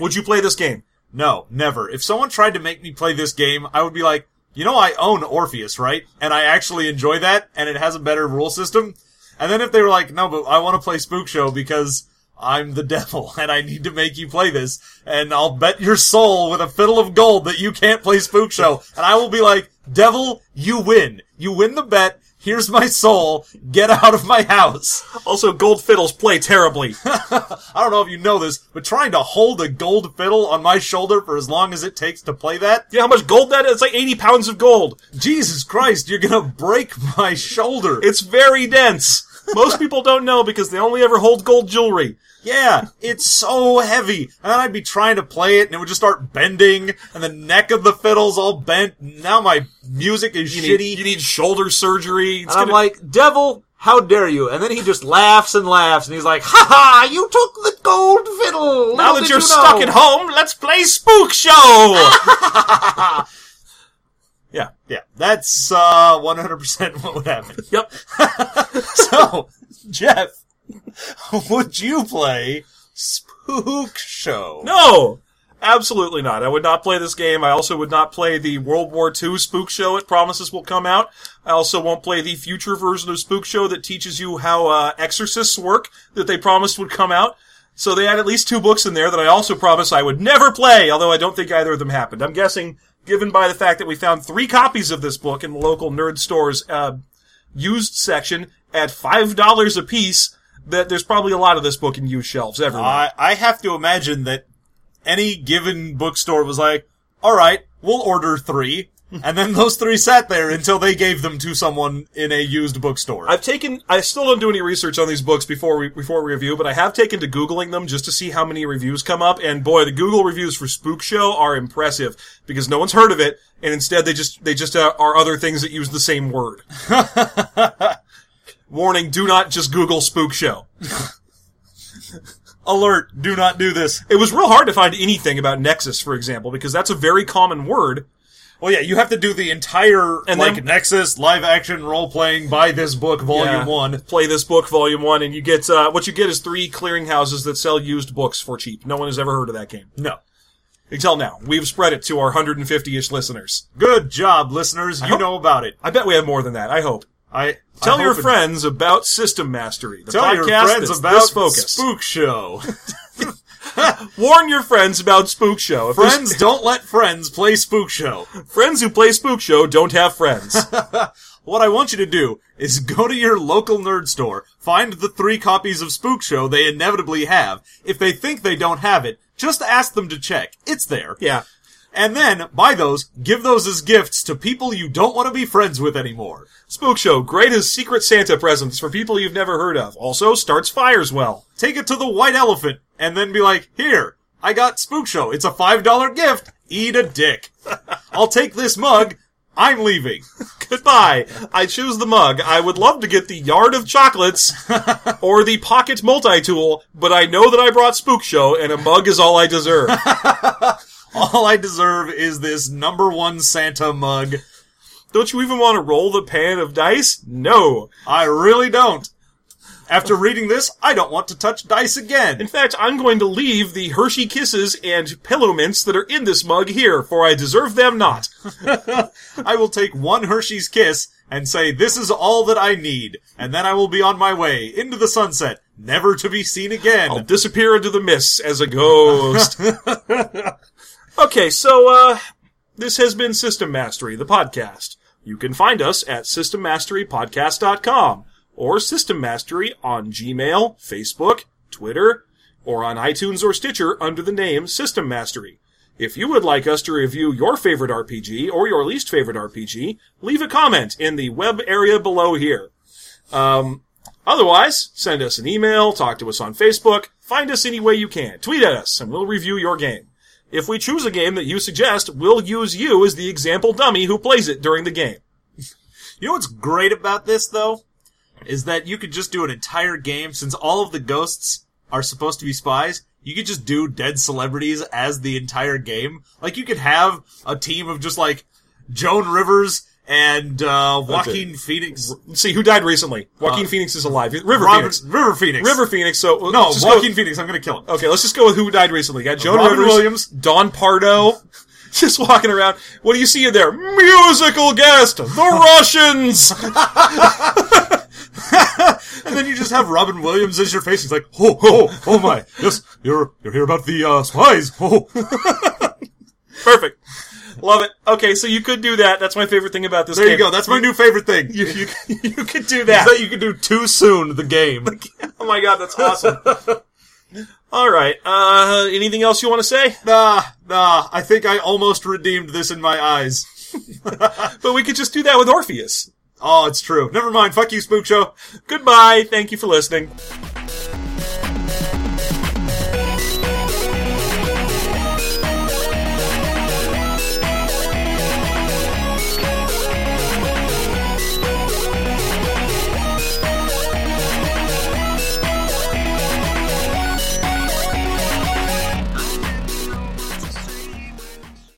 Would you play this game? No, never. If someone tried to make me play this game, I would be like, you know, I own Orpheus, right? And I actually enjoy that, and it has a better rule system. And then if they were like, no, but I want to play Spook Show because I'm the devil, and I need to make you play this, and I'll bet your soul with a fiddle of gold that you can't play Spook Show. And I will be like, devil, you win. You win the bet. Here's my soul. Get out of my house. Also, gold fiddles play terribly. I don't know if you know this, but trying to hold a gold fiddle on my shoulder for as long as it takes to play that? You know how much gold that is? It's like 80 pounds of gold. Jesus Christ, you're gonna break my shoulder. It's very dense. Most people don't know because they only ever hold gold jewelry. Yeah, it's so heavy. And then I'd be trying to play it, and it would just start bending, and the neck of the fiddle's all bent. Now my music is shitty. You need shoulder surgery. I'm like, devil, how dare you? And then he just laughs and laughs, and he's like, ha-ha, you took the gold fiddle. Now that you're stuck at home, let's play Spook Show. Yeah. That's 100% what would happen. Yep. So, Jeff, would you play Spook Show? No! Absolutely not. I would not play this game. I also would not play the World War II Spook Show It Promises Will Come Out. I also won't play the future version of Spook Show that teaches you how exorcists work that they promised would come out. So they had at least two books in there that I also promised I would never play, although I don't think either of them happened. I'm guessing... given by the fact that we found 3 copies of this book in the local nerd store's used section at $5 a piece, that there's probably a lot of this book in used shelves everywhere. I have to imagine that any given bookstore was like, all right, we'll order 3. And then those 3 sat there until they gave them to someone in a used bookstore. I still don't do any research on these books before we review, but I have taken to Googling them just to see how many reviews come up. And boy, the Google reviews for Spook Show are impressive because no one's heard of it, and instead they just are other things that use the same word. Warning: do not just Google Spook Show. Alert, do not do this. It was real hard to find anything about Nexus, for example, because that's a very common word. Well, yeah, you have to do the entire, Nexus, live-action, role-playing, buy this book, Volume 1. Play this book, Volume 1, and you get, what you get is 3 clearinghouses that sell used books for cheap. No one has ever heard of that game. No. Until now, we've spread it to our 150-ish listeners. Good job, listeners. You know about it. I bet we have more than that. I hope. Tell your friends about System Mastery. Tell your friends about Spook Show. Warn your friends about Spook Show. Friends don't let friends play Spook Show. Friends who play Spook Show don't have friends. What I want you to do is go to your local nerd store, find the 3 copies of Spook Show they inevitably have. If they think they don't have it, just ask them to check. It's there. Yeah. And then, buy those, give those as gifts to people you don't want to be friends with anymore. Spook Show, great as Secret Santa presents for people you've never heard of. Also, starts fires well. Take it to the White Elephant, and then be like, here, I got Spook Show. It's a $5 gift. Eat a dick. I'll take this mug. I'm leaving. Goodbye. I choose the mug. I would love to get the yard of chocolates or the pocket multi-tool, but I know that I brought Spook Show, and a mug is all I deserve. All I deserve is this #1 Santa mug. Don't you even want to roll the pan of dice? No, I really don't. After reading this, I don't want to touch dice again. In fact, I'm going to leave the Hershey Kisses and Pillow Mints that are in this mug here, for I deserve them not. I will take 1 Hershey's Kiss and say, this is all that I need. And then I will be on my way into the sunset, never to be seen again. I'll disappear into the mists as a ghost. Okay, so, this has been System Mastery, the podcast. You can find us at SystemMasteryPodcast.com. Or System Mastery on Gmail, Facebook, Twitter, or on iTunes or Stitcher under the name System Mastery. If you would like us to review your favorite RPG or your least favorite RPG, leave a comment in the web area below here. Otherwise, send us an email, talk to us on Facebook, find us any way you can, tweet at us, and we'll review your game. If we choose a game that you suggest, we'll use you as the example dummy who plays it during the game. You know what's great about this, though? Is that you could just do an entire game, since all of the ghosts are supposed to be spies, you could just do dead celebrities as the entire game. Like, you could have a team of just, like, Joan Rivers and Joaquin Phoenix. Let's see, who died recently? Joaquin Phoenix is alive. River Phoenix. So no, Joaquin Phoenix, I'm gonna kill him. Okay, let's just go with who died recently. Got Joan Rivers, Robin Williams, Don Pardo. Just walking around. What do you see in there? Musical guest! The Russians! And then you just have Robin Williams as your face. He's like, ho, ho, oh my. Yes, you're here about the, spies. Oh. Perfect. Love it. Okay, so you could do that. That's my favorite thing about this game. There you go. That's my new favorite thing. You could do that. Is that you could do too soon, the game. Oh my god, that's awesome. Alright, anything else you want to say? Nah, I think I almost redeemed this in my eyes. But we could just do that with Orpheus. Oh, it's true. Never mind. Fuck you, Spook Show. Goodbye. Thank you for listening.